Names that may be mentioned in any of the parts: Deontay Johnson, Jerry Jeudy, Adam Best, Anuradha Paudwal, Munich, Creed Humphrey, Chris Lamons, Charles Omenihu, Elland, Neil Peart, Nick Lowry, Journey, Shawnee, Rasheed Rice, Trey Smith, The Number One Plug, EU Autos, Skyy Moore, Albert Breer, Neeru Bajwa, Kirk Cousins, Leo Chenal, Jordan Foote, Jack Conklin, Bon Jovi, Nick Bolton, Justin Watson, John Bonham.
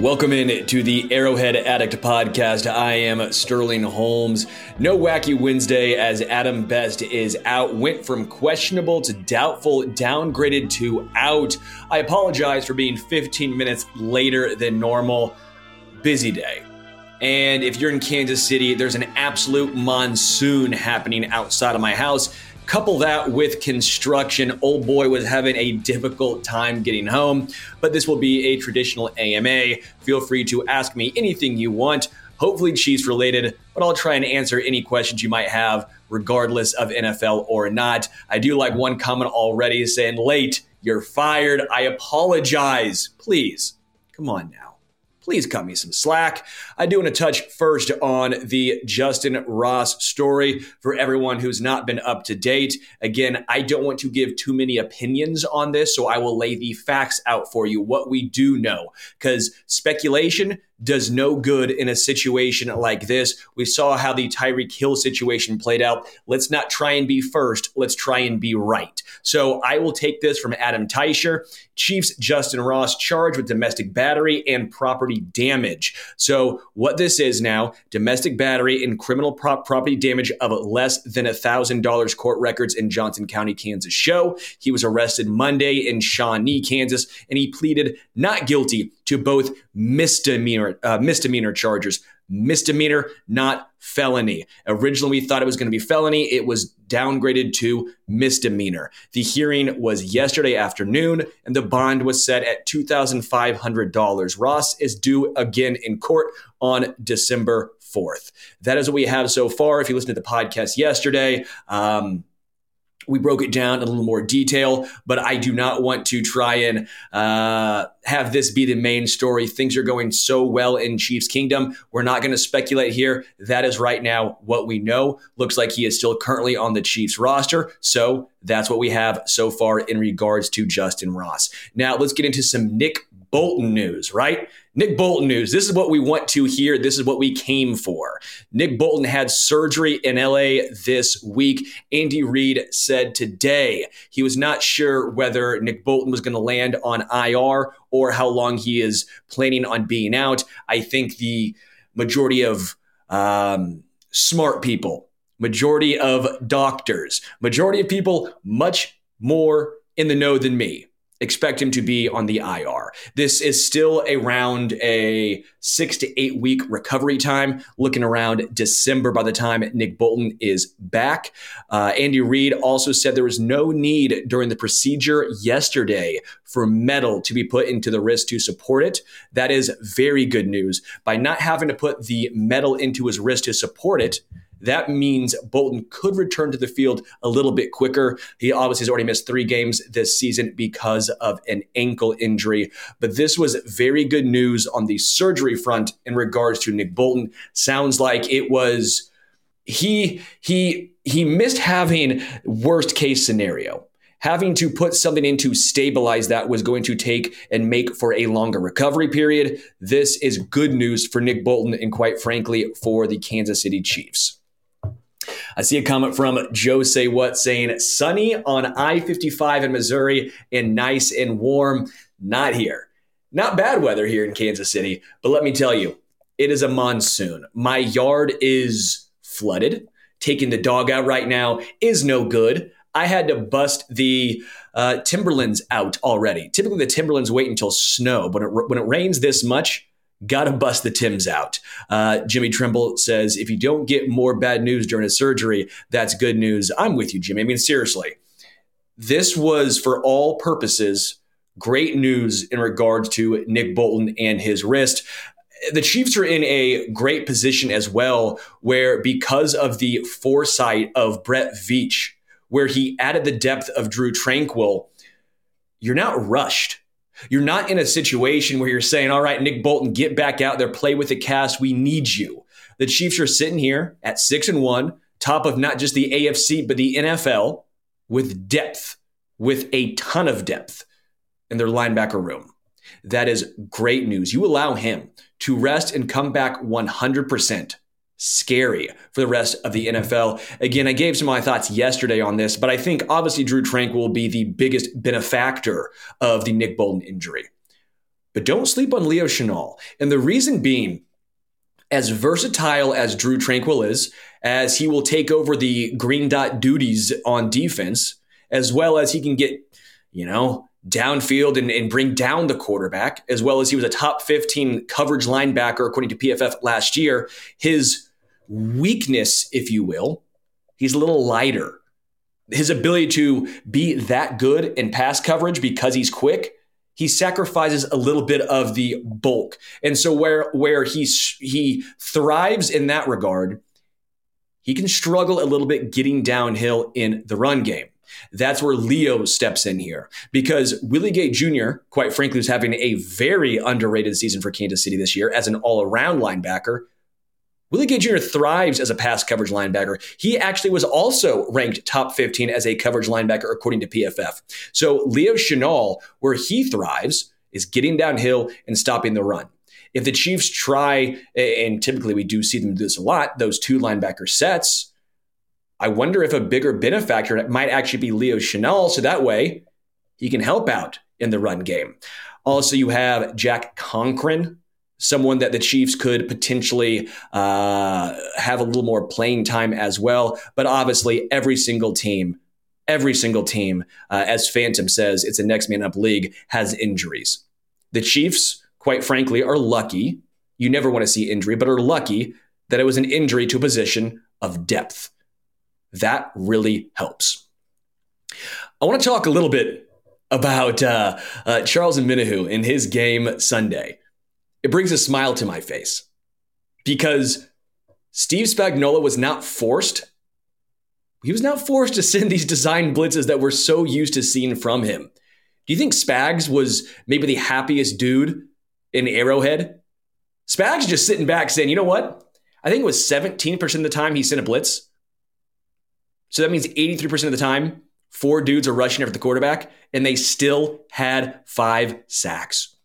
Welcome in to the Arrowhead Addict Podcast. I am Sterling Holmes. No Wacky Wednesday as Adam Best is out. Went from questionable to doubtful, downgraded to out. I apologize for being 15 minutes later than normal. Busy day. And if you're in Kansas City, there's an absolute monsoon happening outside of my house. Couple that with construction. Old boy was having a difficult time getting home, but this will be a traditional AMA. Feel free to ask me anything you want, hopefully Chiefs related, but I'll try and answer any questions you might have, regardless of NFL or not. I do like one comment already saying, late, you're fired. I apologize. Please, come on now. Please cut me some slack. I do want to touch first on the Justin Ross story for everyone who's not been up to date. Again, I don't want to give too many opinions on this, so I will lay the facts out for you, what we do know, because speculation does no good in a situation like this. We saw how the Tyreek Hill situation played out. Let's not try and be first. Let's try and be right. So I will take this from Adam Teicher. Chiefs Justin Ross charged with domestic battery and property damage. So what this is now, domestic battery and criminal property damage of less than $1,000, court records in Johnson County, Kansas show. He was arrested Monday in Shawnee, Kansas, and he pleaded not guilty to both misdemeanor charges. Misdemeanor, not felony. Originally, we thought it was going to be felony. It was downgraded to misdemeanor. The hearing was yesterday afternoon, and the bond was set at $2,500. Ross is due again in court on December 4th. That is what we have so far. If you listened to the podcast yesterday, we broke it down in a little more detail, but I do not want to try and have this be the main story. Things are going so well in Chiefs Kingdom. We're not going to speculate here. That is right now what we know. Looks like he is still currently on the Chiefs roster. So that's what we have so far in regards to Justin Ross. Now let's get into some Nick Bolton news, right? Nick Bolton news. This is what we want to hear. This is what we came for. Nick Bolton had surgery in LA this week. Andy Reid said today he was not sure whether Nick Bolton was going to land on IR or how long he is planning on being out. I think the majority of smart people, majority of doctors, majority of people much more in the know than me expect him to be on the IR. This is still around a 6 to 8 week recovery time, looking around December by the time Nick Bolton is back. Andy Reid also said there was no need during the procedure yesterday for metal to be put into the wrist to support it. That is very good news. By not having to put the metal into his wrist to support it, that means Bolton could return to the field a little bit quicker. He obviously has already missed 3 games this season because of an ankle injury. But this was very good news on the surgery front in regards to Nick Bolton. Sounds like it was he missed having worst case scenario. Having to put something in to stabilize that was going to take and make for a longer recovery period. This is good news for Nick Bolton and quite frankly for the Kansas City Chiefs. I see a comment from Joe Say What saying, sunny on I-55 in Missouri and nice and warm. Not here. Not bad weather here in Kansas City, but let me tell you, it is a monsoon. My yard is flooded. Taking the dog out right now is no good. I had to bust the Timberlands out already. Typically, the Timberlands wait until snow, but when it rains this much, gotta bust the Tims out. Jimmy Trimble says, if you don't get more bad news during a surgery, that's good news. I'm with you, Jimmy. I mean, seriously, this was for all purposes great news in regards to Nick Bolton and his wrist. The Chiefs are in a great position as well, where because of the foresight of Brett Veach, where he added the depth of Drew Tranquill, you're not rushed. You're not in a situation where you're saying, all right, Nick Bolton, get back out there, play with the cast. We need you. The Chiefs are sitting here at 6-1, top of not just the AFC, but the NFL with depth, with a ton of depth in their linebacker room. That is great news. You allow him to rest and come back 100%. Scary for the rest of the NFL. Again, I gave some of my thoughts yesterday on this, but I think obviously Drew Tranquill will be the biggest benefactor of the Nick Bolton injury. But don't sleep on Leo Chenal. And the reason being, as versatile as Drew Tranquill is, as he will take over the green dot duties on defense, as well as he can get, downfield and bring down the quarterback, as well as he was a top 15 coverage linebacker, according to PFF last year, his weakness, if you will, he's a little lighter. His ability to be that good in pass coverage because he's quick, he sacrifices a little bit of the bulk. And so where he thrives in that regard, he can struggle a little bit getting downhill in the run game. That's where Leo steps in here, because Willie Gay Jr., quite frankly, is having a very underrated season for Kansas City this year as an all-around linebacker. Willie Gay Jr. thrives as a pass coverage linebacker. He actually was also ranked top 15 as a coverage linebacker, according to PFF. So Leo Chenal, where he thrives, is getting downhill and stopping the run. If the Chiefs try, and typically we do see them do this a lot, those two linebacker sets, I wonder if a bigger benefactor might actually be Leo Chenal, so that way he can help out in the run game. Also, you have Jack Conklin, someone that the Chiefs could potentially have a little more playing time as well. But obviously, every single team, as Phantom says, it's a next man up league, has injuries. The Chiefs, quite frankly, are lucky. You never want to see injury, but are lucky that it was an injury to a position of depth. That really helps. I want to talk a little bit about Charles Omenihu in his game Sunday. It brings a smile to my face because Steve Spagnuolo was not forced. He was not forced to send these design blitzes that we're so used to seeing from him. Do you think Spags was maybe the happiest dude in Arrowhead? Spags just sitting back saying, you know what? I think it was 17% of the time he sent a blitz. So that means 83% of the time, four dudes are rushing after the quarterback, and they still had 5 sacks.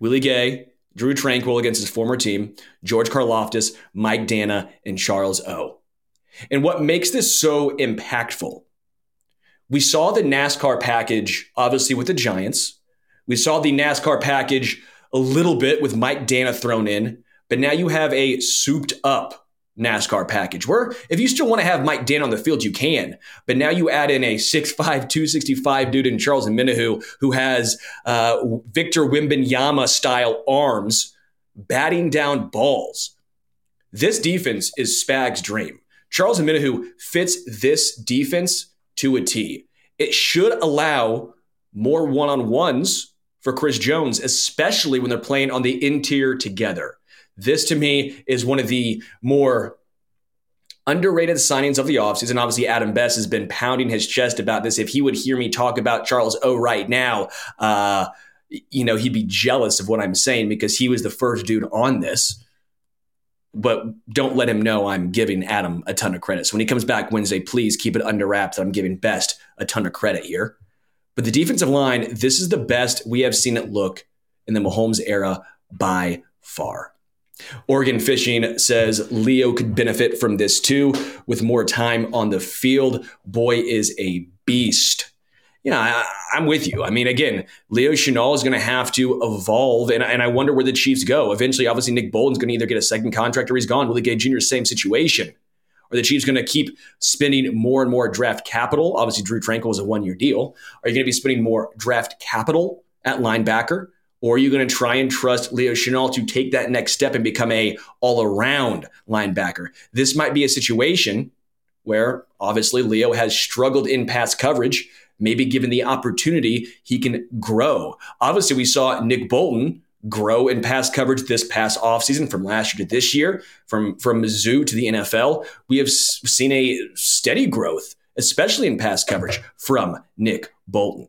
Willie Gay, Drew Tranquill against his former team, George Karlaftis, Mike Danna, and Charles O. And what makes this so impactful, we saw the NASCAR package, obviously, with the Giants. We saw the NASCAR package a little bit with Mike Danna thrown in, but now you have a souped-up NASCAR package where if you still want to have Mike Danna on the field, you can. But now you add in a 6'5", 265 dude in Charles Omenihu who has Victor Wembanyama-style arms batting down balls. This defense is Spag's dream. Charles Omenihu fits this defense to a T. It should allow more one-on-ones for Chris Jones, especially when they're playing on the interior together. This, to me, is one of the more underrated signings of the offseason. Obviously, Adam Best has been pounding his chest about this. If he would hear me talk about Charles O right now, he'd be jealous of what I'm saying because he was the first dude on this. But don't let him know I'm giving Adam a ton of credit. So when he comes back Wednesday, please keep it under wraps that I'm giving Best a ton of credit here. But the defensive line, this is the best we have seen it look in the Mahomes era by far. Oregon Fishing says Leo could benefit from this too. With more time on the field, boy is a beast. I'm with you. I mean, again, Leo Chenal is going to have to evolve, and I wonder where the Chiefs go. Eventually, obviously, Nick Bolton's going to either get a second contract or he's gone. Willie Gay Jr., same situation. Are the Chiefs going to keep spending more and more draft capital? Obviously, Drew Tranquill is a one-year deal. Are you going to be spending more draft capital at linebacker? Or are you going to try and trust Leo Chenal to take that next step and become a all-around linebacker? This might be a situation where, obviously, Leo has struggled in pass coverage. Maybe given the opportunity, he can grow. Obviously, we saw Nick Bolton grow in pass coverage this past offseason from last year to this year, from Mizzou to the NFL. We have seen a steady growth especially in pass coverage, from Nick Bolton.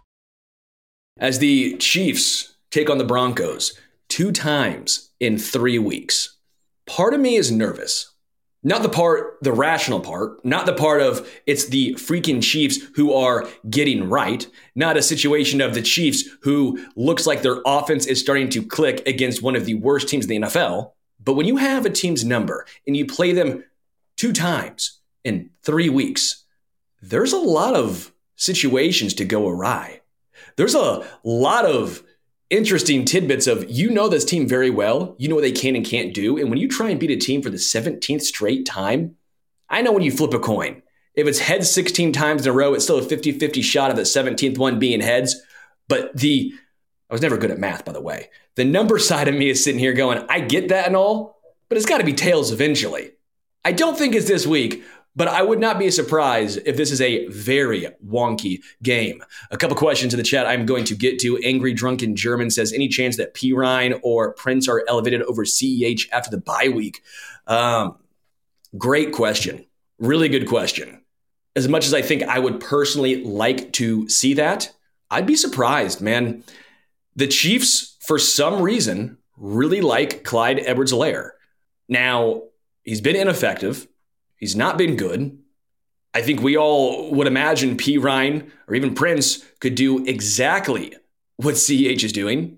As the Chiefs take on the Broncos 2 times in 3 weeks, part of me is nervous. Not the rational part, not the part of it's the freaking Chiefs who are getting right, not a situation of the Chiefs who looks like their offense is starting to click against one of the worst teams in the NFL. But when you have a team's number and you play them 2 times in 3 weeks, there's a lot of situations to go awry. There's a lot of interesting tidbits of, you know, this team very well. You know what they can and can't do. And when you try and beat a team for the 17th straight time, I know when you flip a coin, if it's heads 16 times in a row, it's still a 50-50 shot of the 17th one being heads. But I was never good at math, by the way. The number side of me is sitting here going, I get that and all, but it's got to be tails eventually. I don't think it's this week, but I would not be surprised if this is a very wonky game. A couple questions in the chat I'm going to get to. Angry Drunken German says, any chance that P. Ryan or Prince are elevated over CEH after the bye week? Great question. Really good question. As much as I think I would personally like to see that, I'd be surprised, man. The Chiefs, for some reason, really like Clyde Edwards-Helaire. Now, he's been ineffective. He's not been good. I think we all would imagine P. Ryan or even Prince could do exactly what CEH is doing.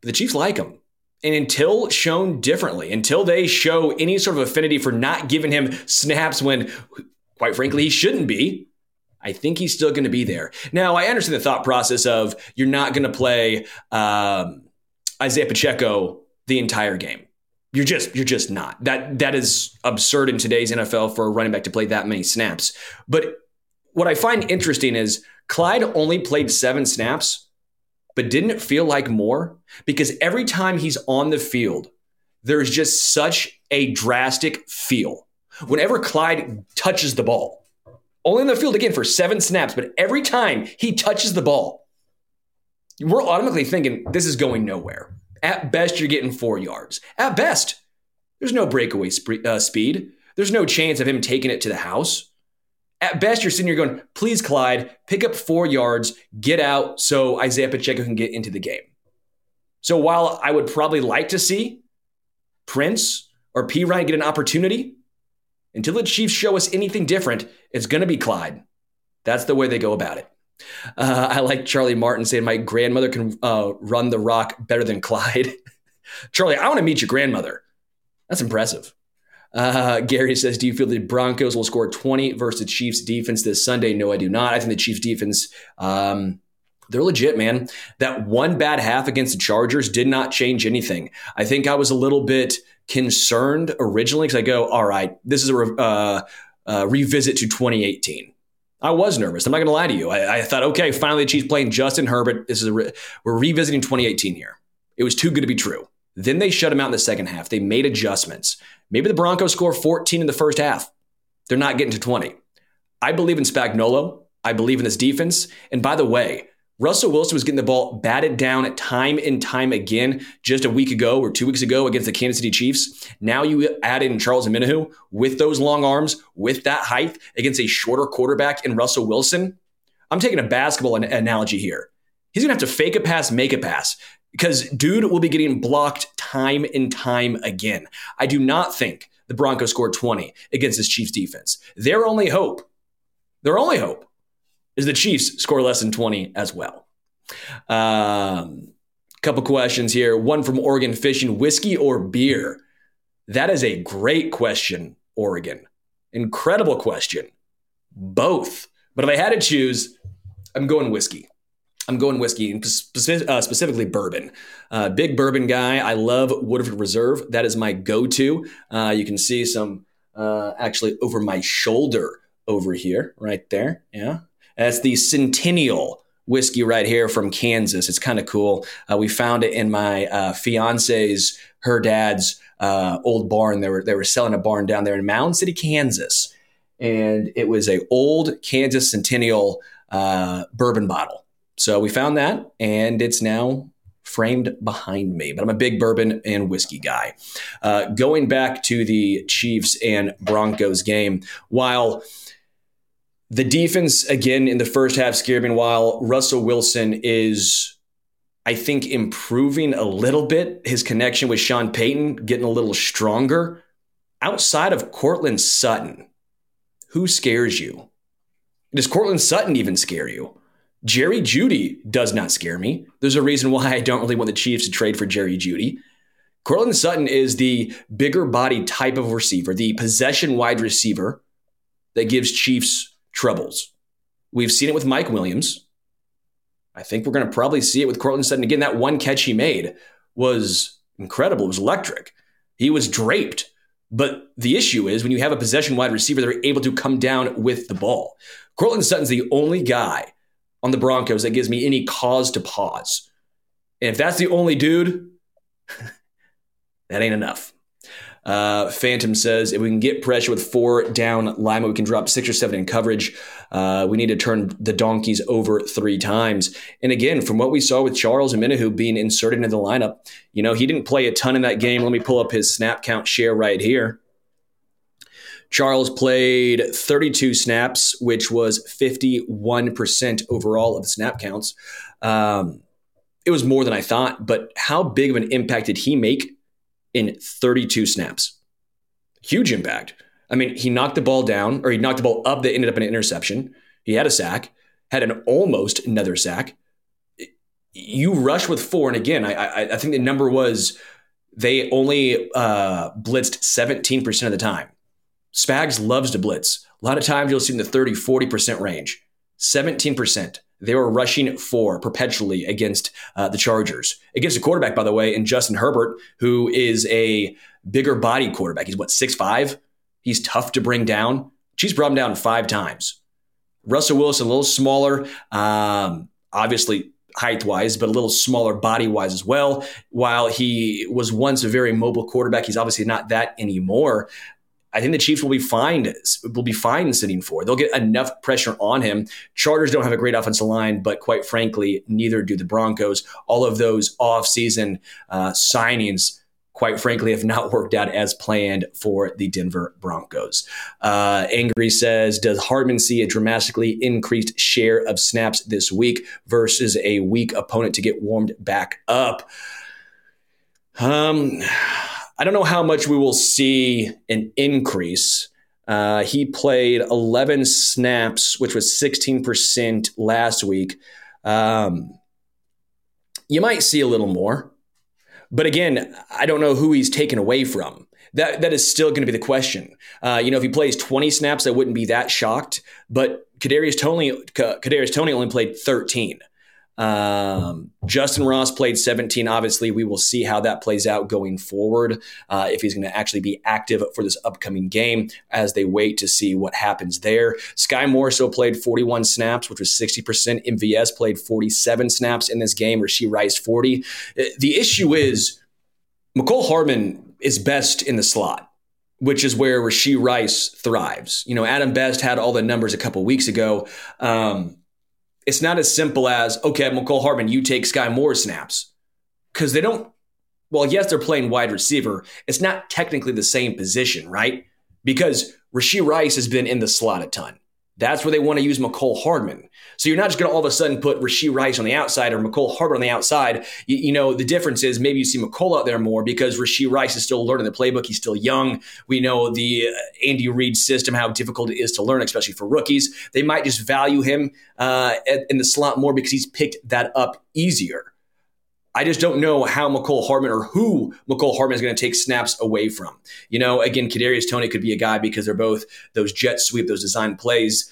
But the Chiefs like him. And until shown differently, until they show any sort of affinity for not giving him snaps when, quite frankly, he shouldn't be, I think he's still going to be there. Now, I understand the thought process of you're not going to play Isaiah Pacheco the entire game. You're just not. That is absurd in today's NFL for a running back to play that many snaps. But what I find interesting is Clyde only played 7 snaps, but didn't it feel like more? Because every time he's on the field, there's just such a drastic feel. Whenever Clyde touches the ball, only on the field again for 7 snaps, but every time he touches the ball, we're automatically thinking this is going nowhere. At best, you're getting 4 yards. At best, there's no breakaway speed. There's no chance of him taking it to the house. At best, you're sitting here going, please, Clyde, pick up 4 yards, get out so Isaiah Pacheco can get into the game. So while I would probably like to see Prince or P. Ryan get an opportunity, until the Chiefs show us anything different, it's going to be Clyde. That's the way they go about it. I like Charlie Martin saying my grandmother can run the rock better than Clyde. Charlie, I want to meet your grandmother. That's impressive. Gary says, do you feel the Broncos will score 20 versus the Chiefs defense this Sunday? No, I do not. I think the Chiefs defense, they're legit, man. That one bad half against the Chargers did not change anything. I think I was a little bit concerned originally because I go, all right, this is a revisit to 2018. I was nervous. I'm not going to lie to you. I thought, okay, finally the Chiefs playing Justin Herbert. This is we're revisiting 2018 here. It was too good to be true. Then they shut him out in the second half. They made adjustments. Maybe the Broncos score 14 in the first half. They're not getting to 20. I believe in Spagnuolo. I believe in this defense. And by the way, Russell Wilson was getting the ball batted down time and time again just a week ago or 2 weeks ago against the Kansas City Chiefs. Now you add in Charles Omenihu with those long arms, with that height against a shorter quarterback in Russell Wilson. I'm taking a basketball analogy here. He's going to have to fake a pass, make a pass, because dude will be getting blocked time and time again. I do not think the Broncos scored 20 against this Chiefs defense. Their only hope is the Chiefs score less than 20 as well. Couple questions here. One from Oregon Fishing, whiskey or beer? That is a great question, Oregon. Incredible question. Both. But if I had to choose, I'm going whiskey. And specifically bourbon. Big bourbon guy. I love Woodford Reserve. That is my go-to. You can see some actually over my shoulder over here, right there. Yeah. And that's the Centennial whiskey right here from Kansas. It's kind of cool. We found it in my fiance's, her dad's old barn. They were selling a barn down there in Mound City, Kansas. And it was a old Kansas Centennial bourbon bottle. So we found that, and it's now framed behind me. But I'm a big bourbon and whiskey guy. Going back to the Chiefs and Broncos game, while the defense, again, in the first half scared me, while Russell Wilson is, I think, improving a little bit, his connection with Sean Payton getting a little stronger, outside of Courtland Sutton, who scares you? Does Courtland Sutton even scare you? Jerry Jeudy does not scare me. There's a reason why I don't really want the Chiefs to trade for Jerry Jeudy. Courtland Sutton is the bigger body type of receiver, the possession wide receiver that gives Chiefs troubles. We've seen it with Mike Williams. I think we're going to probably see it with Courtland Sutton again. That one catch he made was incredible. It was electric. He was draped. But the issue is when you have a possession wide receiver, they're able to come down with the ball. Courtland Sutton's the only guy on the Broncos that gives me any cause to pause. And if that's the only dude, that ain't enough. Phantom says, if we can get pressure with four down linemen, we can drop 6 or 7 in coverage. We need to turn the donkeys over 3 times. And again, from what we saw with Charles Omenihu being inserted into the lineup, you know, he didn't play a ton in that game. Let me pull up his snap count share right here. Charles played 32 snaps, which was 51% overall of the snap counts. It was more than I thought, but how big of an impact did he make in 32 snaps? Huge impact. I mean, he knocked the ball down, or he knocked the ball up that ended up in an interception. He had a sack, had an almost another sack. You rush with 4, and again, I think the number was they only blitzed 17% of the time. Spags loves to blitz. A lot of times you'll see in the 30, 40% range. 17%. They were rushing 4 perpetually against the Chargers. Against a quarterback, by the way, in Justin Herbert, who is a bigger body quarterback. He's, 6'5"? He's tough to bring down. Chiefs brought him down 5 times. Russell Wilson, a little smaller, obviously height-wise, but a little smaller body-wise as well. While he was once a very mobile quarterback, he's obviously not that anymore. I think the Chiefs will be fine sitting 4. They'll get enough pressure on him. Chargers don't have a great offensive line, but quite frankly, neither do the Broncos. All of those offseason signings, quite frankly, have not worked out as planned for the Denver Broncos. Angry says, does Hardman see a dramatically increased share of snaps this week versus a weak opponent to get warmed back up? I don't know how much we will see an increase. He played 11 snaps, which was 16% last week. You might see a little more. But again, I don't know who he's taken away from. That is still going to be the question. If he plays 20 snaps, I wouldn't be that shocked. But Kadarius Toney only played 13. Justin Ross played 17. Obviously, we will see how that plays out going forward, if he's going to actually be active for this upcoming game as they wait to see what happens there. Skyy Moore still played 41 snaps, which was 60%. MVS played 47 snaps in this game. Rasheed Rice, 40. The issue is Mecole Hardman is best in the slot, which is where Rasheed Rice thrives. Adam Best had all the numbers a couple weeks ago. It's not as simple as, okay, Mecole Hardman, you take Skyy Moore snaps. Because they don't, yes, they're playing wide receiver. It's not technically the same position, right? Because Rasheed Rice has been in the slot a ton. That's where they want to use Mecole Hardman. So you're not just going to all of a sudden put Rasheed Rice on the outside or Mecole Hardman on the outside. The difference is maybe you see Mecole out there more because Rasheed Rice is still learning the playbook. He's still young. We know the Andy Reid system, how difficult it is to learn, especially for rookies. They might just value him in the slot more because he's picked that up easier. I just don't know how Mecole Hardman or who Mecole Hardman is going to take snaps away from. Again, Kadarius Toney could be a guy because they're both those jet sweep, those design plays.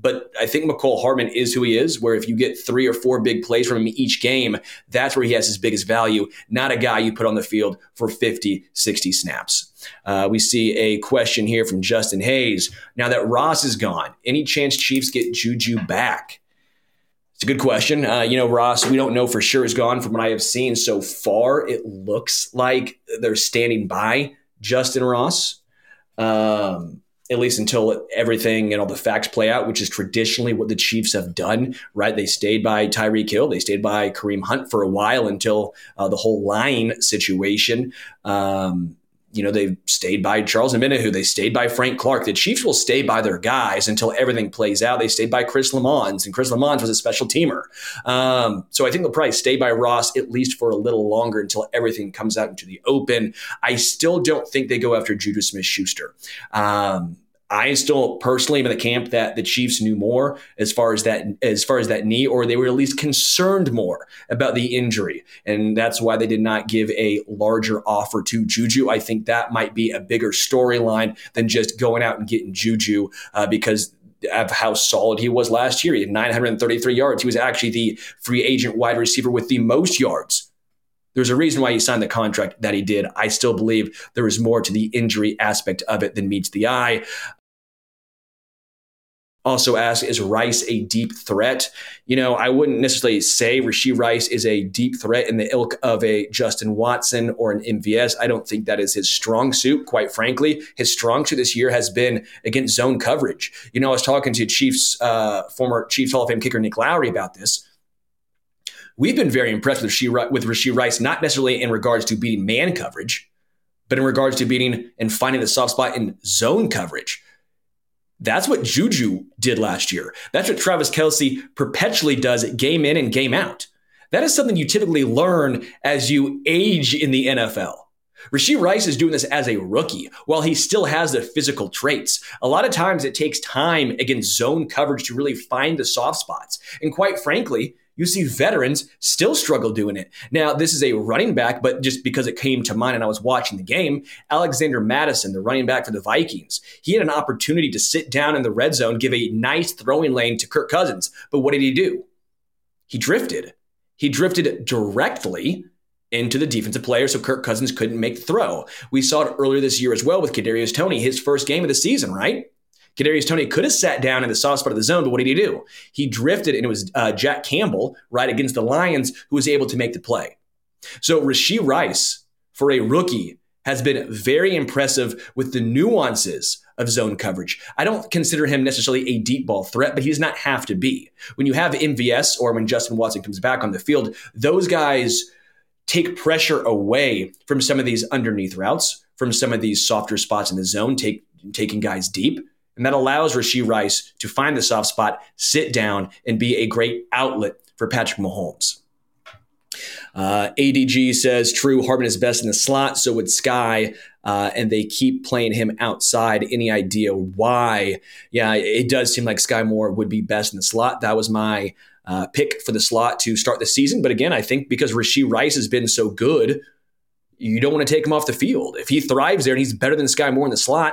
But I think Mecole Hardman is who he is, where if you get 3 or 4 big plays from him each game, that's where he has his biggest value, not a guy you put on the field for 50, 60 snaps. We see a question here from Justin Hayes. Now that Ross is gone, any chance Chiefs get Juju back? It's a good question. Ross, we don't know for sure, is gone. From what I have seen so far, it looks like they're standing by Justin Ross, at least until everything and all the facts play out, which is traditionally what the Chiefs have done, right? They stayed by Tyreek Hill. They stayed by Kareem Hunt for a while until the whole line situation. They've stayed by Charles Omenihu. They stayed by Frank Clark. The Chiefs will stay by their guys until everything plays out. They stayed by Chris Lamons, and Chris Lamons was a special teamer. So I think they'll probably stay by Ross at least for a little longer until everything comes out into the open. I still don't think they go after Juju Smith-Schuster. I still personally am in the camp that the Chiefs knew more as far as that knee, or they were at least concerned more about the injury. And that's why they did not give a larger offer to Juju. I think that might be a bigger storyline than just going out and getting Juju because of how solid he was last year. He had 933 yards. He was actually the free agent wide receiver with the most yards. There's a reason why he signed the contract that he did. I still believe there is more to the injury aspect of it than meets the eye. Also asked, is Rice a deep threat? I wouldn't necessarily say Rasheed Rice is a deep threat in the ilk of a Justin Watson or an MVS. I don't think that is his strong suit, quite frankly. His strong suit this year has been against zone coverage. I was talking to former Chiefs Hall of Fame kicker Nick Lowry about this. We've been very impressed with Rasheed Rice, not necessarily in regards to beating man coverage, but in regards to beating and finding the soft spot in zone coverage. That's what Juju did last year. That's what Travis Kelce perpetually does game in and game out. That is something you typically learn as you age in the NFL. Rasheed Rice is doing this as a rookie while he still has the physical traits. A lot of times it takes time against zone coverage to really find the soft spots. And quite frankly, you see veterans still struggle doing it. Now, this is a running back, but just because it came to mind and I was watching the game, Alexander Mattison, the running back for the Vikings, he had an opportunity to sit down in the red zone, give a nice throwing lane to Kirk Cousins. But what did he do? He drifted. He drifted directly into the defensive player, so Kirk Cousins couldn't make the throw. We saw it earlier this year as well with Kadarius Toney, his first game of the season, right? Kadarius Toney could have sat down in the soft spot of the zone, but what did he do? He drifted, and it was Jack Campbell, right, against the Lions, who was able to make the play. So Rasheed Rice, for a rookie, has been very impressive with the nuances of zone coverage. I don't consider him necessarily a deep ball threat, but he does not have to be. When you have MVS or when Justin Watson comes back on the field, those guys take pressure away from some of these underneath routes, from some of these softer spots in the zone, taking guys deep. And that allows Rasheed Rice to find the soft spot, sit down, and be a great outlet for Patrick Mahomes. ADG says, true, Hardman is best in the slot, so would Skyy, and they keep playing him outside. Any idea why? Yeah, it does seem like Skyy Moore would be best in the slot. That was my pick for the slot to start the season. But again, I think because Rasheed Rice has been so good, you don't want to take him off the field. If he thrives there and he's better than Skyy Moore in the slot,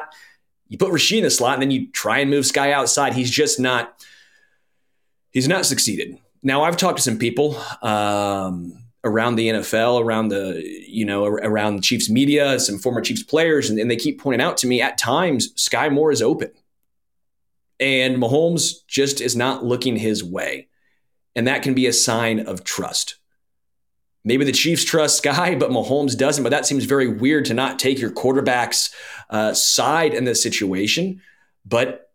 you put Rasheed in the slot and then you try and move Skyy outside. He's not succeeded. Now, I've talked to some people around the NFL, around the Chiefs media, some former Chiefs players, and they keep pointing out to me at times Skyy Moore is open. And Mahomes just is not looking his way. And that can be a sign of trust. Maybe the Chiefs trust Skyy, but Mahomes doesn't. But that seems very weird to not take your quarterback's side in this situation. But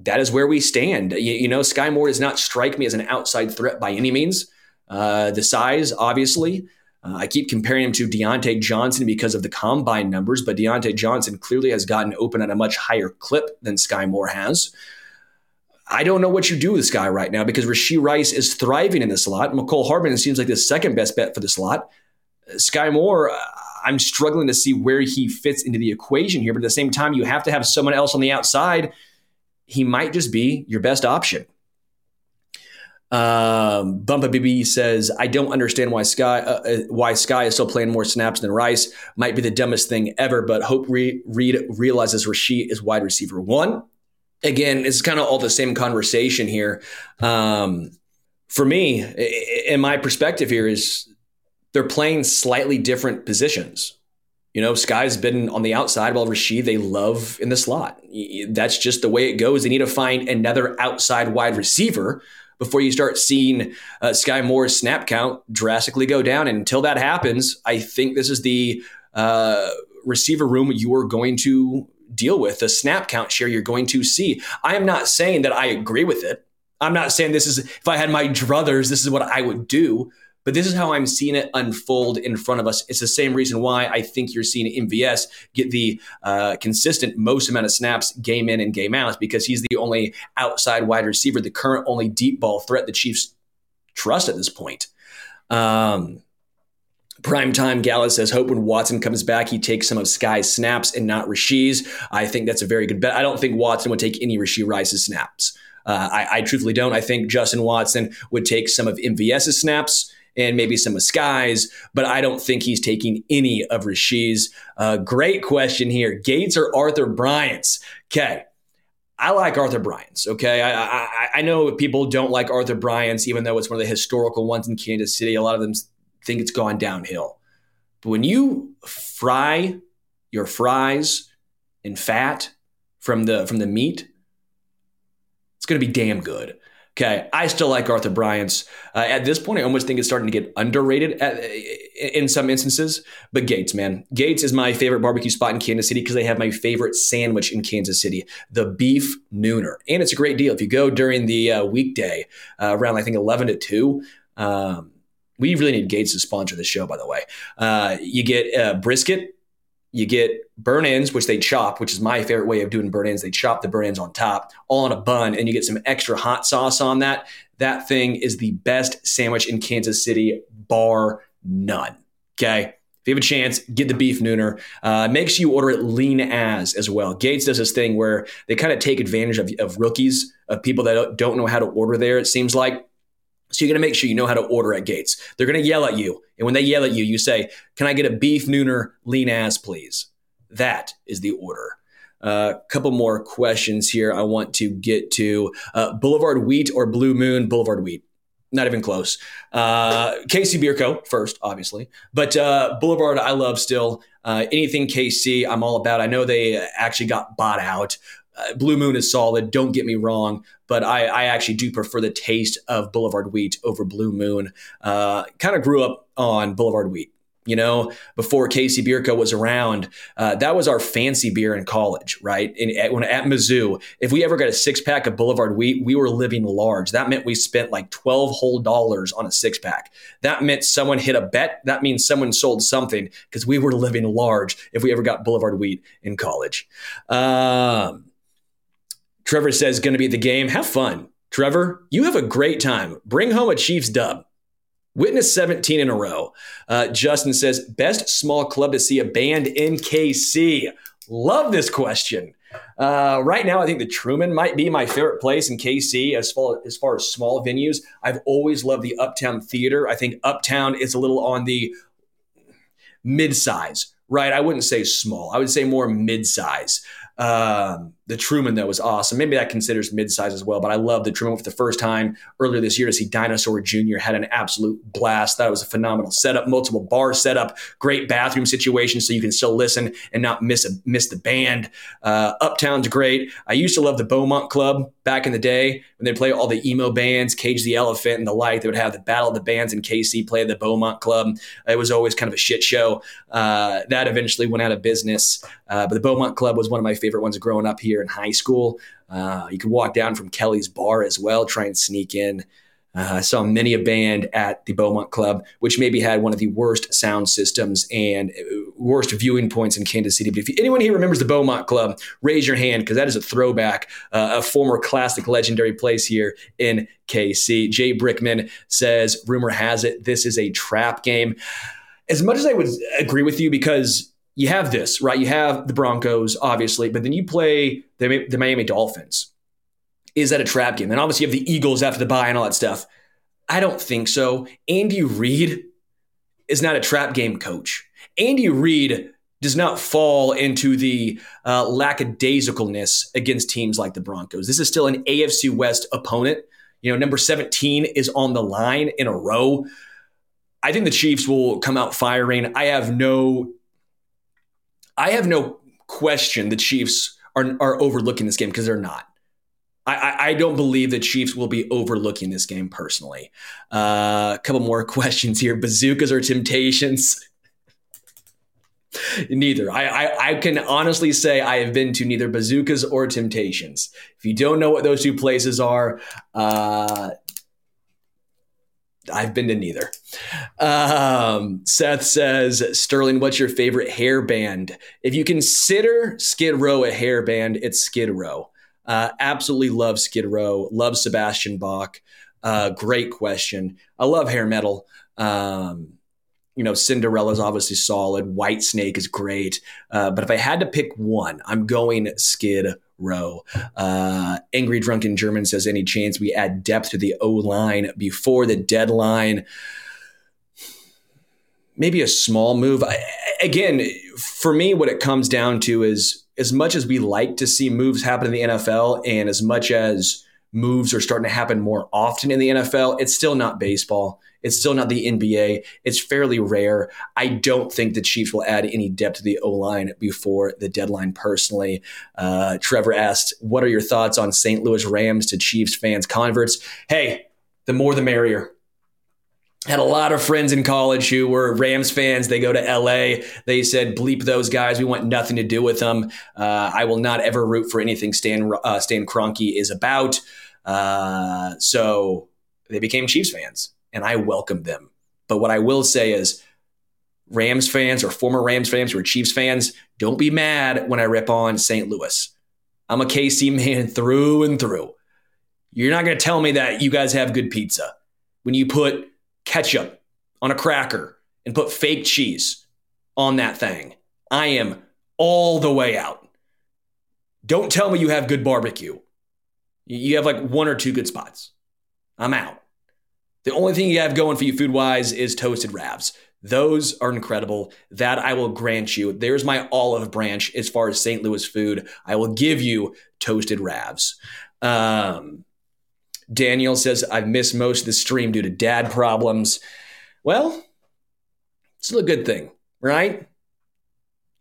that is where we stand. Skyy Moore does not strike me as an outside threat by any means. The size, obviously. I keep comparing him to Deontay Johnson because of the combine numbers, but Deontay Johnson clearly has gotten open at a much higher clip than Skyy Moore has. I don't know what you do with Skyy right now because Rasheed Rice is thriving in the slot. Mecole Hardman seems like the second best bet for the slot. Skyy Moore, I'm struggling to see where he fits into the equation here, but at the same time, you have to have someone else on the outside. He might just be your best option. Bumpa BB says, I don't understand why Skyy is still playing more snaps than Rice. Might be the dumbest thing ever, but hope Reid realizes Rasheed is wide receiver 1. again, it's kind of all the same conversation here. For me, and my perspective here is they're playing slightly different positions. You know, Sky's been on the outside while Rasheed, they love in the slot. That's just the way it goes. They need to find another outside wide receiver before you start seeing Skyy Moore's snap count drastically go down. And until that happens, I think this is the receiver room you are going to deal with, the snap count share you're going to see. I am not saying that I agree with it. I'm not saying this is, if I had my druthers, this is what I would do. But this is how I'm seeing it unfold in front of us. It's the same reason why I think you're seeing MVS get the consistent most amount of snaps game in and game out, because he's the only outside wide receiver, the current only deep ball threat the Chiefs trust at this point. Primetime Gala says, hope when Watson comes back, he takes some of Sky's snaps and not Rasheed's. I think that's a very good bet. I don't think Watson would take any Rasheed Rice's snaps. I truthfully don't. I think Justin Watson would take some of MVS's snaps and maybe some of Sky's, but I don't think he's taking any of Rasheed's. Great question here. Gates or Arthur Bryant's? Okay. I like Arthur Bryant's, okay? I know people don't like Arthur Bryant's, even though it's one of the historical ones in Kansas City. A lot of them think it's gone downhill. But when you fry your fries in fat from the meat, it's going to be damn good. Okay, I still like Arthur Bryant's. At this point, I almost think it's starting to get underrated in some instances. But Gates, man. Gates is my favorite barbecue spot in Kansas City because they have my favorite sandwich in Kansas City, the Beef Nooner. And it's a great deal. If you go during the weekday, around, I think, 11 to 2, we really need Gates to sponsor the show, by the way. You get brisket. You get burn ends, which they chop, which is my favorite way of doing burn ends. They chop the burn ends on top, all in a bun, and you get some extra hot sauce on that. That thing is the best sandwich in Kansas City, bar none. Okay? If you have a chance, get the Beef Nooner. Make sure you order it lean as well. Gates does this thing where they kind of take advantage of rookies, of people that don't know how to order there, it seems like. So you're going to make sure you know how to order at Gates. They're going to yell at you. And when they yell at you, you say, can I get a Beef Nooner lean as, please? That is the order. A couple more questions here I want to get to. Boulevard Wheat or Blue Moon? Boulevard Wheat. Not even close. KC Beer Co. first, obviously. But Boulevard I love still. Anything KC I'm all about. I know they actually got bought out. Blue Moon is solid, don't get me wrong, but I actually do prefer the taste of Boulevard Wheat over Blue Moon. Kind of grew up on Boulevard Wheat, you know, before KC Beer Co. was around. That was our fancy beer in college, right? At Mizzou, if we ever got a six-pack of Boulevard Wheat, we were living large. That meant we spent like $12 whole on a six-pack. That meant someone hit a bet. That means someone sold something because we were living large if we ever got Boulevard Wheat in college. Trevor says, going to be at the game. Have fun. Trevor, you have a great time. Bring home a Chiefs dub. Witness 17 in a row. Justin says, best small club to see a band in KC. Love this question. Right now, I think the Truman might be my favorite place in KC as far as small venues. I've always loved the Uptown Theater. I think Uptown is a little on the mid-size, right? I wouldn't say small. I would say more mid-size. The Truman, though, was awesome. Maybe that considers mid-size as well, but I love the Truman. For the first time earlier this year to see Dinosaur Jr. had an absolute blast. That was a phenomenal setup, multiple bar setup, great bathroom situation so you can still listen and not miss the band. Uptown's great. I used to love the Beaumont Club back in the day when they play all the emo bands, Cage the Elephant and the like. They would have the Battle of the Bands in KC play at the Beaumont Club. It was always kind of a shit show. That eventually went out of business, but the Beaumont Club was one of my favorite ones growing up here in high school. You could walk down from Kelly's Bar as well, try and sneak in. I saw many a band at the Beaumont Club, which maybe had one of the worst sound systems and worst viewing points in Kansas City. But if anyone here remembers the Beaumont Club, raise your hand, because that is a throwback, a former classic legendary place here in KC. Jay Brickman says, rumor has it, this is a trap game. As much as I would agree with you, because you have this, right? You have the Broncos, obviously, but then you play the Miami Dolphins. Is that a trap game? And obviously you have the Eagles after the bye and all that stuff. I don't think so. Andy Reid is not a trap game coach. Andy Reid does not fall into the lackadaisicalness against teams like the Broncos. This is still an AFC West opponent. You know, number 17 is on the line in a row. I think the Chiefs will come out firing. I have no question the Chiefs are overlooking this game, because they're not. I don't believe the Chiefs will be overlooking this game personally. A couple more questions here. Bazookas or temptations? Neither. I can honestly say I have been to neither bazookas or temptations. If you don't know what those two places are, I've been to neither. Seth says, Sterling, what's your favorite hairband? If you consider Skid Row a hairband, it's Skid Row. Absolutely love Skid Row. Love Sebastian Bach. Great question. I love hair metal. Cinderella's obviously solid. White Snake is great. But if I had to pick one, I'm going Skid Row. Angry Drunken German says, any chance we add depth to the O-line before the deadline? Maybe a small move. Again, for me, what it comes down to is, as much as we like to see moves happen in the NFL, and as much as moves are starting to happen more often in the NFL, it's still not baseball. It's still not the NBA. It's fairly rare. I don't think the Chiefs will add any depth to the O-line before the deadline personally. Trevor asked, what are your thoughts on St. Louis Rams to Chiefs fans converts? Hey, the more the merrier. Had a lot of friends in college who were Rams fans. They go to LA. They said, bleep those guys. We want nothing to do with them. I will not ever root for anything Stan Kroenke is about. So they became Chiefs fans, and I welcomed them. But what I will say is, Rams fans or former Rams fans who are Chiefs fans, don't be mad when I rip on St. Louis. I'm a KC man through and through. You're not going to tell me that you guys have good pizza when you put ketchup on a cracker and put fake cheese on that thing. I am all the way out. Don't tell me you have good barbecue. You have like one or two good spots. I'm out. The only thing you have going for you food-wise is toasted ravs. Those are incredible. That I will grant you. There's my olive branch as far as St. Louis food. I will give you toasted ravs. Daniel says, I've missed most of the stream due to dad problems. Well, it's a good thing, right?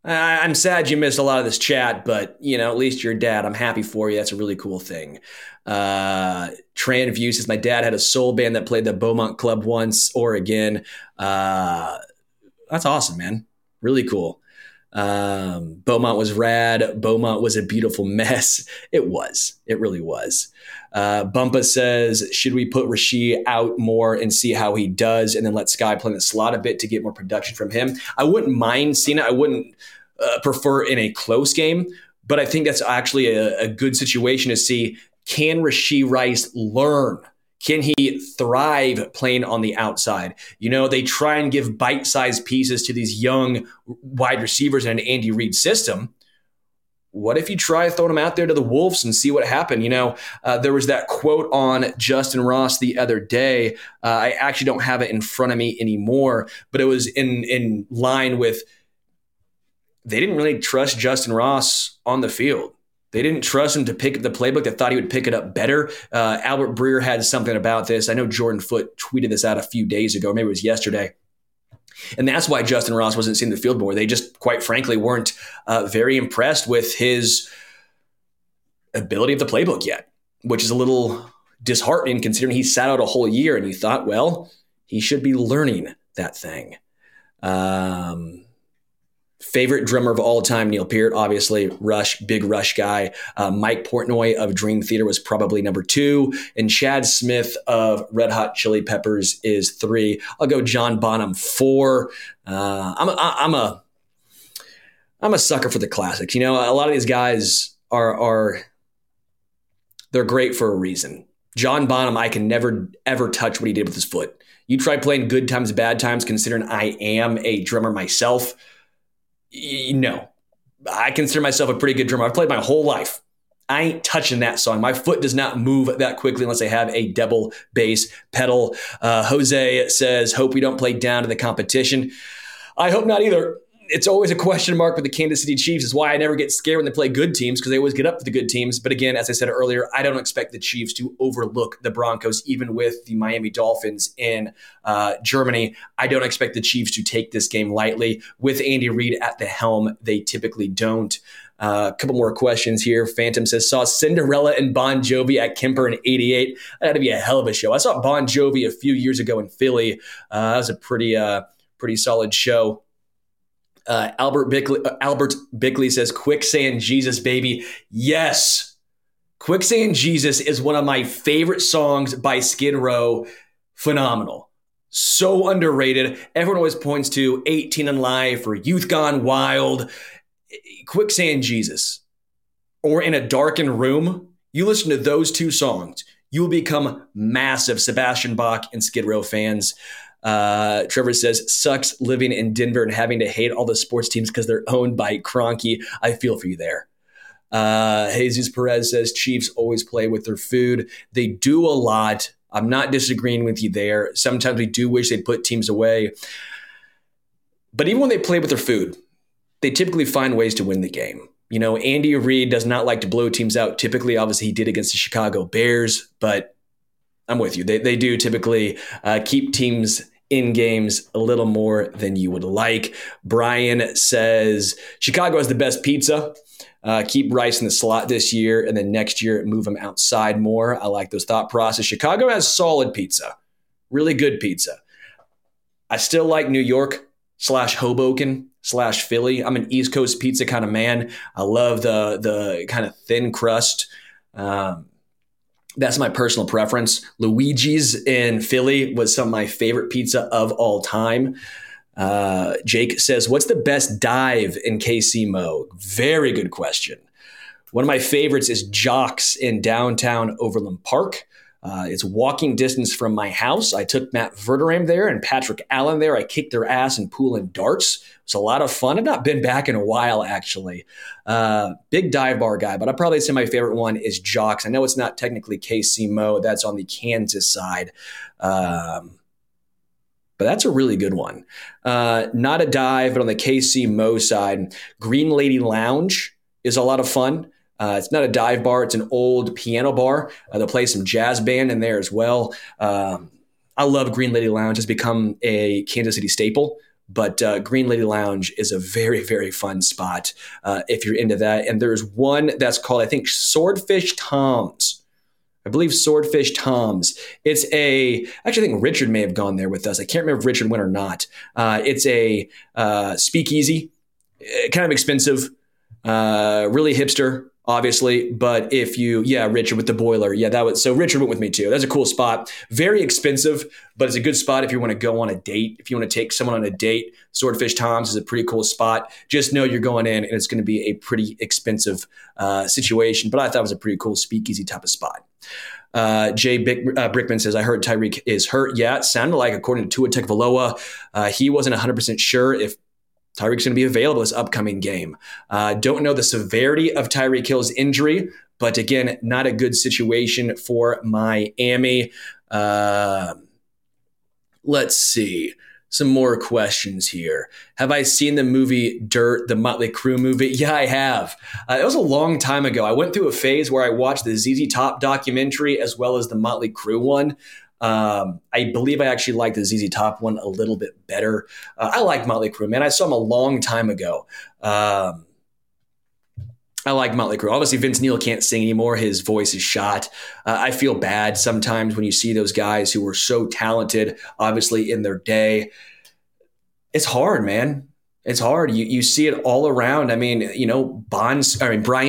I'm sad you missed a lot of this chat, but, at least you're dad. I'm happy for you. That's a really cool thing. Tranview says, my dad had a soul band that played the Beaumont Club once or again. That's awesome, man. Really cool. Beaumont was rad. Beaumont was a beautiful mess. It was. It really was. Bumpa says, should we put Rasheed out more and see how he does, and then let Skyy play in the slot a bit to get more production from him? I wouldn't mind seeing it. I wouldn't prefer in a close game, but I think that's actually a good situation to see. Can Rasheed Rice learn? Can he thrive playing on the outside? They try and give bite-sized pieces to these young wide receivers in an Andy Reid system. What if you try throwing them out there to the Wolves and see what happened? There was that quote on Justin Ross the other day. I actually don't have it in front of me anymore, but it was in line with, they didn't really trust Justin Ross on the field. They didn't trust him to pick up the playbook. They thought he would pick it up better. Albert Breer had something about this. I know Jordan Foote tweeted this out a few days ago. Maybe it was yesterday. And that's why Justin Ross wasn't seeing the field more. They just, quite frankly, weren't very impressed with his ability of the playbook yet, which is a little disheartening considering he sat out a whole year and you thought, well, he should be learning that thing. Favorite drummer of all time, Neil Peart, obviously. Rush, big Rush guy. Mike Portnoy of Dream Theater was probably number 2. And Chad Smith of Red Hot Chili Peppers is 3. I'll go John Bonham 4. I'm a sucker for the classics. A lot of these guys they're great for a reason. John Bonham, I can never, ever touch what he did with his foot. You try playing Good Times, Bad Times, considering I am a drummer myself. No, I consider myself a pretty good drummer. I've played my whole life. I ain't touching that song. My foot does not move that quickly unless I have a double bass pedal. Jose says, hope we don't play down to the competition. I hope not either. it's always a question mark with the Kansas City Chiefs. It's why I never get scared when they play good teams, because they always get up to the good teams. But again, as I said earlier, I don't expect the Chiefs to overlook the Broncos, even with the Miami Dolphins in Germany. I don't expect the Chiefs to take this game lightly. With Andy Reid at the helm, they typically don't. A couple more questions here. Phantom says, saw Cinderella and Bon Jovi at Kemper in '88. That had to be a hell of a show. I saw Bon Jovi a few years ago in Philly. That was a pretty solid show. Albert Bickley says, Quicksand Jesus, baby. Yes. Quicksand Jesus is one of my favorite songs by Skid Row. Phenomenal. So underrated. Everyone always points to 18 and Life or Youth Gone Wild. Quicksand Jesus, or In a Darkened Room, you listen to those two songs, you will become massive Sebastian Bach and Skid Row fans. Trevor says, sucks living in Denver and having to hate all the sports teams because they're owned by Kroenke. I feel for you there. Jesus Perez says, Chiefs always play with their food. They do a lot. I'm not disagreeing with you there. Sometimes we do wish they'd put teams away. But even when they play with their food, they typically find ways to win the game. You know, Andy Reid does not like to blow teams out. Typically, obviously, he did against the Chicago Bears, but I'm with you. They do typically keep teams in games a little more than you would like. Brian says, Chicago has the best pizza. Keep Rice in the slot this year, and then next year move him outside more. I like those thought process. Chicago has solid pizza, really good pizza. I still like New York / Hoboken / Philly. I'm an East Coast pizza kind of man. I love the kind of thin crust. That's my personal preference. Luigi's in Philly was some of my favorite pizza of all time. Jake says, what's the best dive in KC Mo? Very good question. One of my favorites is Jock's in downtown Overland Park. It's walking distance from my house. I took Matt Verderam there and Patrick Allen there. I kicked their ass in pool and darts. It's a lot of fun. I've not been back in a while, actually. Big dive bar guy, but I'd probably say my favorite one is Jock's. I know it's not technically KC Mo. That's on the Kansas side. But that's a really good one. Not a dive, but on the KC Mo side, Green Lady Lounge is a lot of fun. It's not a dive bar. It's an old piano bar. They'll play some jazz band in there as well. I love Green Lady Lounge. It's become a Kansas City staple, but Green Lady Lounge is a very, very fun spot if you're into that. And there's one that's called, I think, Swordfish Tom's. I believe Swordfish Tom's. It's actually I think Richard may have gone there with us. I can't remember if Richard went or not. It's a speakeasy, kind of expensive, really hipster. Obviously, but if Richard with the boiler. Yeah, that was, so Richard went with me too. That's a cool spot. Very expensive, but it's a good spot if you want to go on a date. If you want to take someone on a date, Swordfish Tom's is a pretty cool spot. Just know you're going in and it's going to be a pretty expensive situation, but I thought it was a pretty cool speakeasy type of spot. Jay Brickman says, I heard Tyreek is hurt. Yeah, it sounded like, according to Tua Tagovailoa, he wasn't 100% sure if Tyreek's going to be available this upcoming game. Don't know the severity of Tyreek Hill's injury, but again, not a good situation for Miami. Let's see. Some more questions here. Have I seen the movie Dirt, the Motley Crue movie? Yeah, I have. It was a long time ago. I went through a phase where I watched the ZZ Top documentary as well as the Motley Crue one. I believe I actually like the ZZ Top one a little bit better. I like Motley Crue, man. I saw him a long time ago. I like Motley Crue. Obviously, Vince Neil can't sing anymore. His voice is shot. I feel bad sometimes when you see those guys who were so talented, obviously, in their day. It's hard, man. It's hard. You see it all around. I mean, you know, Brian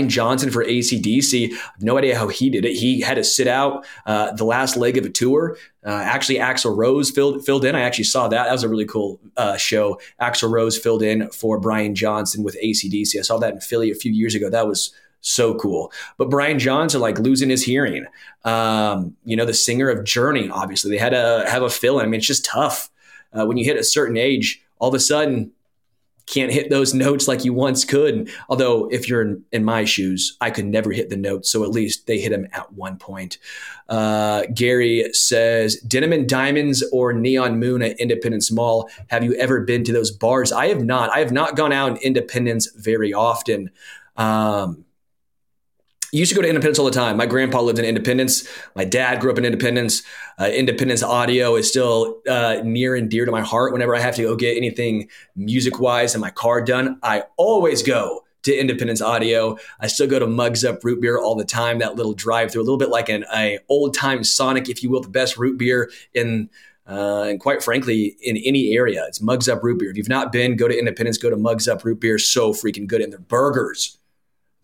Johnson for AC/DC. No idea how he did it. He had to sit out the last leg of a tour. Actually, Axl Rose filled in. I actually saw that. That was a really cool show. Axl Rose filled in for Brian Johnson with AC/DC. I saw that in Philly a few years ago. That was so cool. But Brian Johnson, like, losing his hearing. You know, the singer of Journey, obviously. They had to have a fill-in. I mean, it's just tough. When you hit a certain age, all of a sudden, can't hit those notes like you once could. Although if you're in my shoes, I could never hit the notes. So at least they hit him at one point. Gary says, Denim and Diamonds or Neon Moon at Independence Mall. Have you ever been to those bars? I have not. I have not gone out in Independence very often. You used to go to Independence all the time. My grandpa lived in Independence. My dad grew up in Independence. Independence Audio is still near and dear to my heart. Whenever I have to go get anything music-wise in my car done, I always go to Independence Audio. I still go to Mugs Up Root Beer all the time, that little drive-through, a little bit like an old-time Sonic, if you will, the best root beer in and quite frankly, in any area. It's Mugs Up Root Beer. If you've not been, go to Independence, go to Mugs Up Root Beer. So freaking good. And their burgers,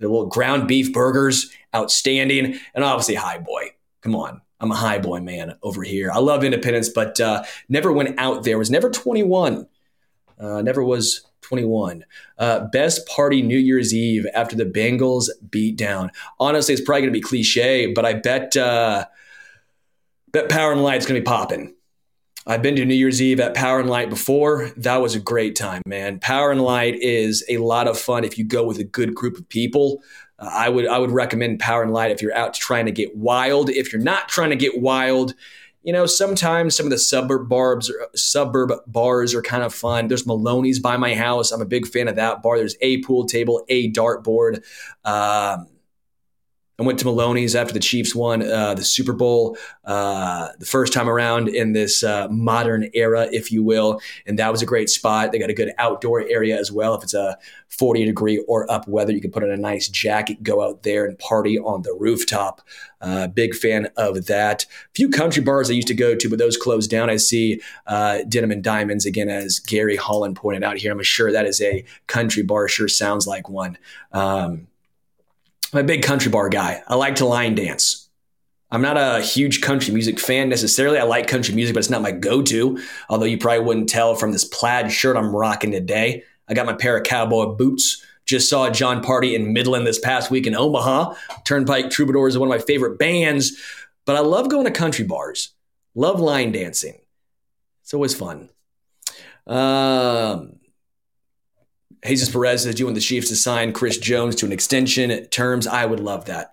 the little ground beef burgers, outstanding. And obviously, High Boy. Come on. I'm a High Boy man over here. I love Independence, but never went out there. Was never 21. Never was 21. Best party New Year's Eve after the Bengals beat down. Honestly, it's probably going to be cliche, but I bet Power and Light's going to be popping. I've been to New Year's Eve at Power and Light before. That was a great time, man. Power and Light is a lot of fun if you go with a good group of people. I would recommend Power and Light if you're out trying to get wild. If you're not trying to get wild, you know, sometimes some of the suburb bars are kind of fun. There's Maloney's by my house. I'm a big fan of that bar. There's a pool table, a dartboard. I went to Maloney's after the Chiefs won the Super Bowl the first time around in this modern era, if you will. And that was a great spot. They got a good outdoor area as well. If it's a 40 degree or up weather, you can put on a nice jacket, go out there and party on the rooftop. Big fan of that. Few country bars I used to go to, but those closed down. I see Denim and Diamonds again, as Gary Holland pointed out here. I'm sure that is a country bar. Sure sounds like one. I'm a big country bar guy. I like to line dance. I'm not a huge country music fan necessarily. I like country music, but it's not my go-to, although you probably wouldn't tell from this plaid shirt I'm rocking today. I got my pair of cowboy boots. Just saw John Party in Midland this past week in Omaha. Turnpike Troubadours is one of my favorite bands, but I love going to country bars. Love line dancing. It's always fun. Jesus Perez says, do you want the Chiefs to sign Chris Jones to an extension terms? I would love that.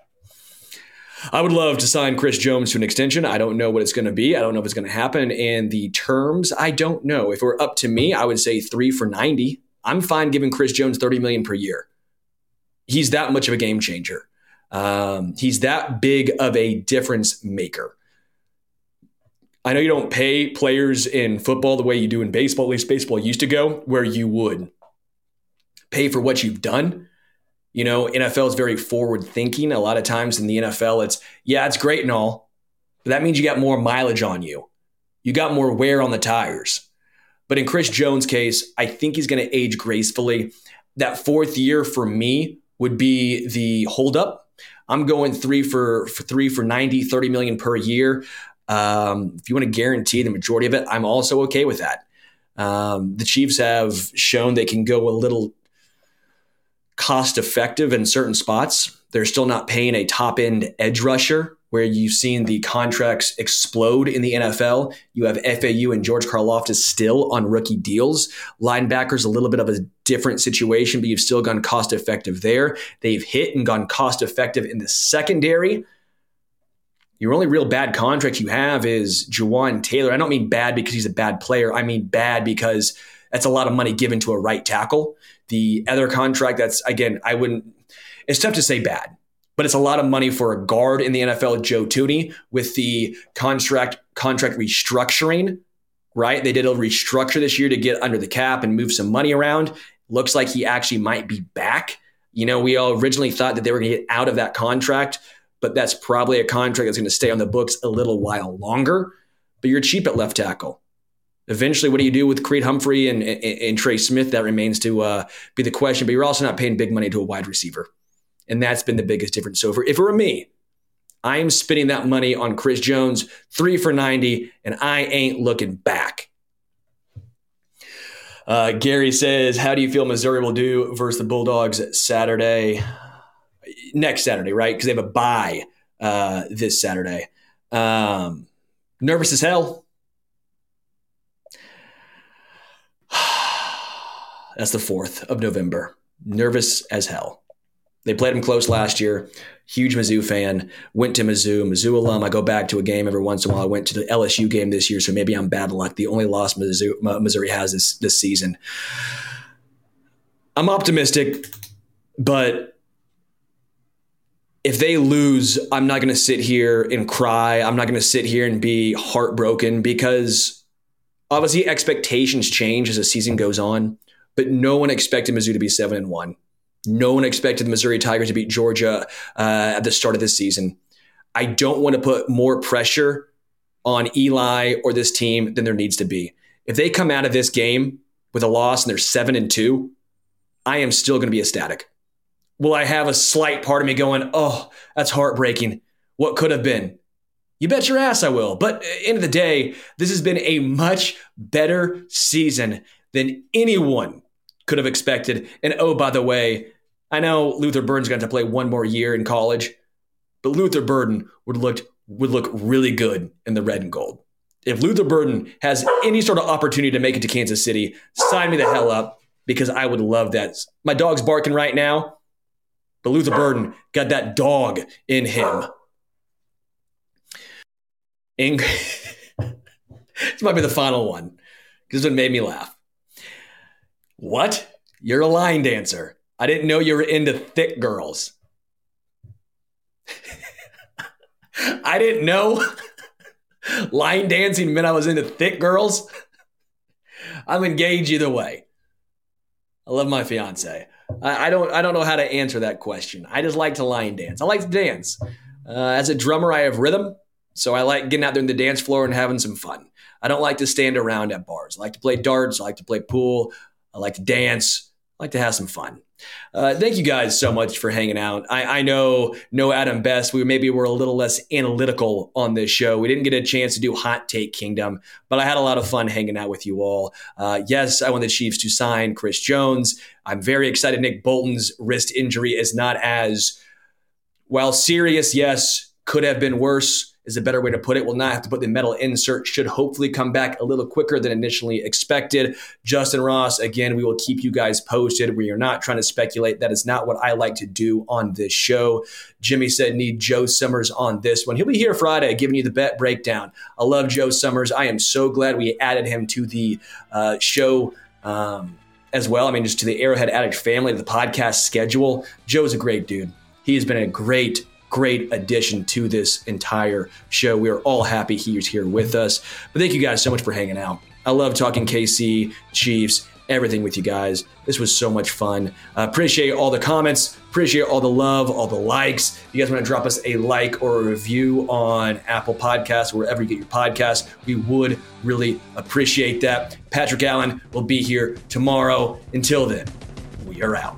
I would love to sign Chris Jones to an extension. I don't know what it's going to be. I don't know if it's going to happen. And the terms, I don't know. If it were up to me, I would say 3 for $90. I'm fine giving Chris Jones $30 million per year. He's that much of a game changer. He's that big of a difference maker. I know you don't pay players in football the way you do in baseball. At least baseball used to go where you would pay for what you've done. You know, NFL is very forward thinking. A lot of times in the NFL, it's, yeah, it's great and all, but that means you got more mileage on you. You got more wear on the tires. But in Chris Jones' case, I think he's going to age gracefully. That fourth year for me would be the holdup. I'm going 3 for 90, $30 million per year. If you want to guarantee the majority of it, I'm also okay with that. The Chiefs have shown they can go a little cost effective in certain spots. They're still not paying a top end edge rusher where you've seen the contracts explode in the NFL. You have FAU and George Karlaftis still on rookie deals. Linebackers, a little bit of a different situation, but you've still gone cost effective there. They've hit and gone cost effective in the secondary. Your only real bad contract you have is Jawan Taylor. I don't mean bad because he's a bad player. I mean bad because that's a lot of money given to a right tackle. The other contract that's, again, I wouldn't, it's tough to say bad, but it's a lot of money for a guard in the NFL, Joe Tooney, with the contract restructuring, right? They did a restructure this year to get under the cap and move some money around. Looks like he actually might be back. You know, we all originally thought that they were going to get out of that contract, but that's probably a contract that's going to stay on the books a little while longer. But you're cheap at left tackle. Eventually, what do you do with Creed Humphrey and Trey Smith? That remains to be the question. But you're also not paying big money to a wide receiver. And that's been the biggest difference. So if it were me, I am spending that money on Chris Jones, 3 for $90, and I ain't looking back. Gary says, how do you feel Missouri will do versus the Bulldogs next Saturday, right? Because they have a bye this Saturday. Nervous as hell. That's the 4th of November. Nervous as hell. They played him close last year. Huge Mizzou fan. Went to Mizzou. Mizzou alum. I go back to a game every once in a while. I went to the LSU game this year, so maybe I'm bad luck. The only loss Missouri has this season. I'm optimistic, but if they lose, I'm not going to sit here and cry. I'm not going to sit here and be heartbroken because obviously expectations change as the season goes on, but no one expected Mizzou to be 7-1. No one expected the Missouri Tigers to beat Georgia at the start of this season. I don't want to put more pressure on Eli or this team than there needs to be. If they come out of this game with a loss and they're 7-2, I am still going to be ecstatic. Will I have a slight part of me going, oh, that's heartbreaking. What could have been? You bet your ass I will. But at the end of the day, this has been a much better season than anyone could have expected. And oh, by the way, I know Luther Burden's going to have to play one more year in college, but Luther Burden would look really good in the red and gold. If Luther Burden has any sort of opportunity to make it to Kansas City, sign me the hell up because I would love that. My dog's barking right now, but Luther Burden got that dog in him. This might be the final one because this one made me laugh. What? You're a line dancer. I didn't know you were into thick girls. I didn't know line dancing meant I was into thick girls. I'm engaged either way. I love my fiance. I don't know how to answer that question. I just like to line dance. I like to dance. As a drummer, I have rhythm. So I like getting out there in the dance floor and having some fun. I don't like to stand around at bars. I like to play darts. I like to play pool. I like to dance. I like to have some fun. Thank you guys so much for hanging out. I know no Adam Best. We maybe were a little less analytical on this show. We didn't get a chance to do Hot Take Kingdom, but I had a lot of fun hanging out with you all. Yes, I want the Chiefs to sign Chris Jones. I'm very excited. Nick Bolton's wrist injury is not as, while serious, yes, could have been worse, is a better way to put it. We'll not have to put the metal insert. Should hopefully come back a little quicker than initially expected. Justin Ross, again, we will keep you guys posted. We are not trying to speculate. That is not what I like to do on this show. Jimmy said need Joe Summers on this one. He'll be here Friday giving you the bet breakdown. I love Joe Summers. I am so glad we added him to the show as well. I mean, just to the Arrowhead Addict family, to the podcast schedule. Joe's a great dude. He has been a great addition to this entire show. We are all happy he's here with us. But thank you guys so much for hanging out. I love talking KC, Chiefs, everything with you guys. This was so much fun. Appreciate all the comments. Appreciate all the love, all the likes. If you guys want to drop us a like or a review on Apple Podcasts or wherever you get your podcasts, we would really appreciate that. Patrick Allen will be here tomorrow. Until then, we are out.